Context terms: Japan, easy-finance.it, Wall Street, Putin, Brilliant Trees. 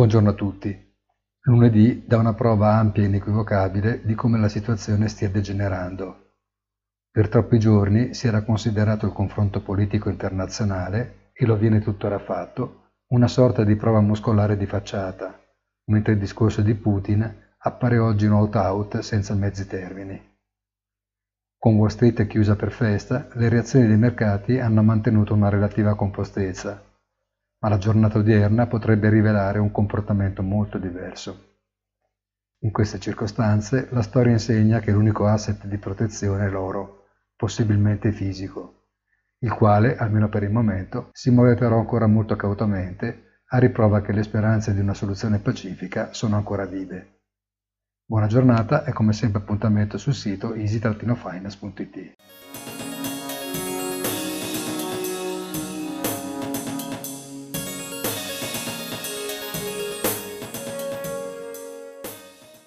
Buongiorno a tutti. Lunedì dà una prova ampia e inequivocabile di come la situazione stia degenerando. Per troppi giorni si era considerato il confronto politico internazionale, e lo viene tuttora fatto, una sorta di prova muscolare di facciata, mentre il discorso di Putin appare oggi un all-out senza mezzi termini. Con Wall Street chiusa per festa, le reazioni dei mercati hanno mantenuto una relativa compostezza, ma la giornata odierna potrebbe rivelare un comportamento molto diverso. In queste circostanze la storia insegna che l'unico asset di protezione è l'oro, possibilmente fisico, il quale, almeno per il momento, si muove però ancora molto cautamente, a riprova che le speranze di una soluzione pacifica sono ancora vive. Buona giornata e come sempre appuntamento sul sito easy-finance.it.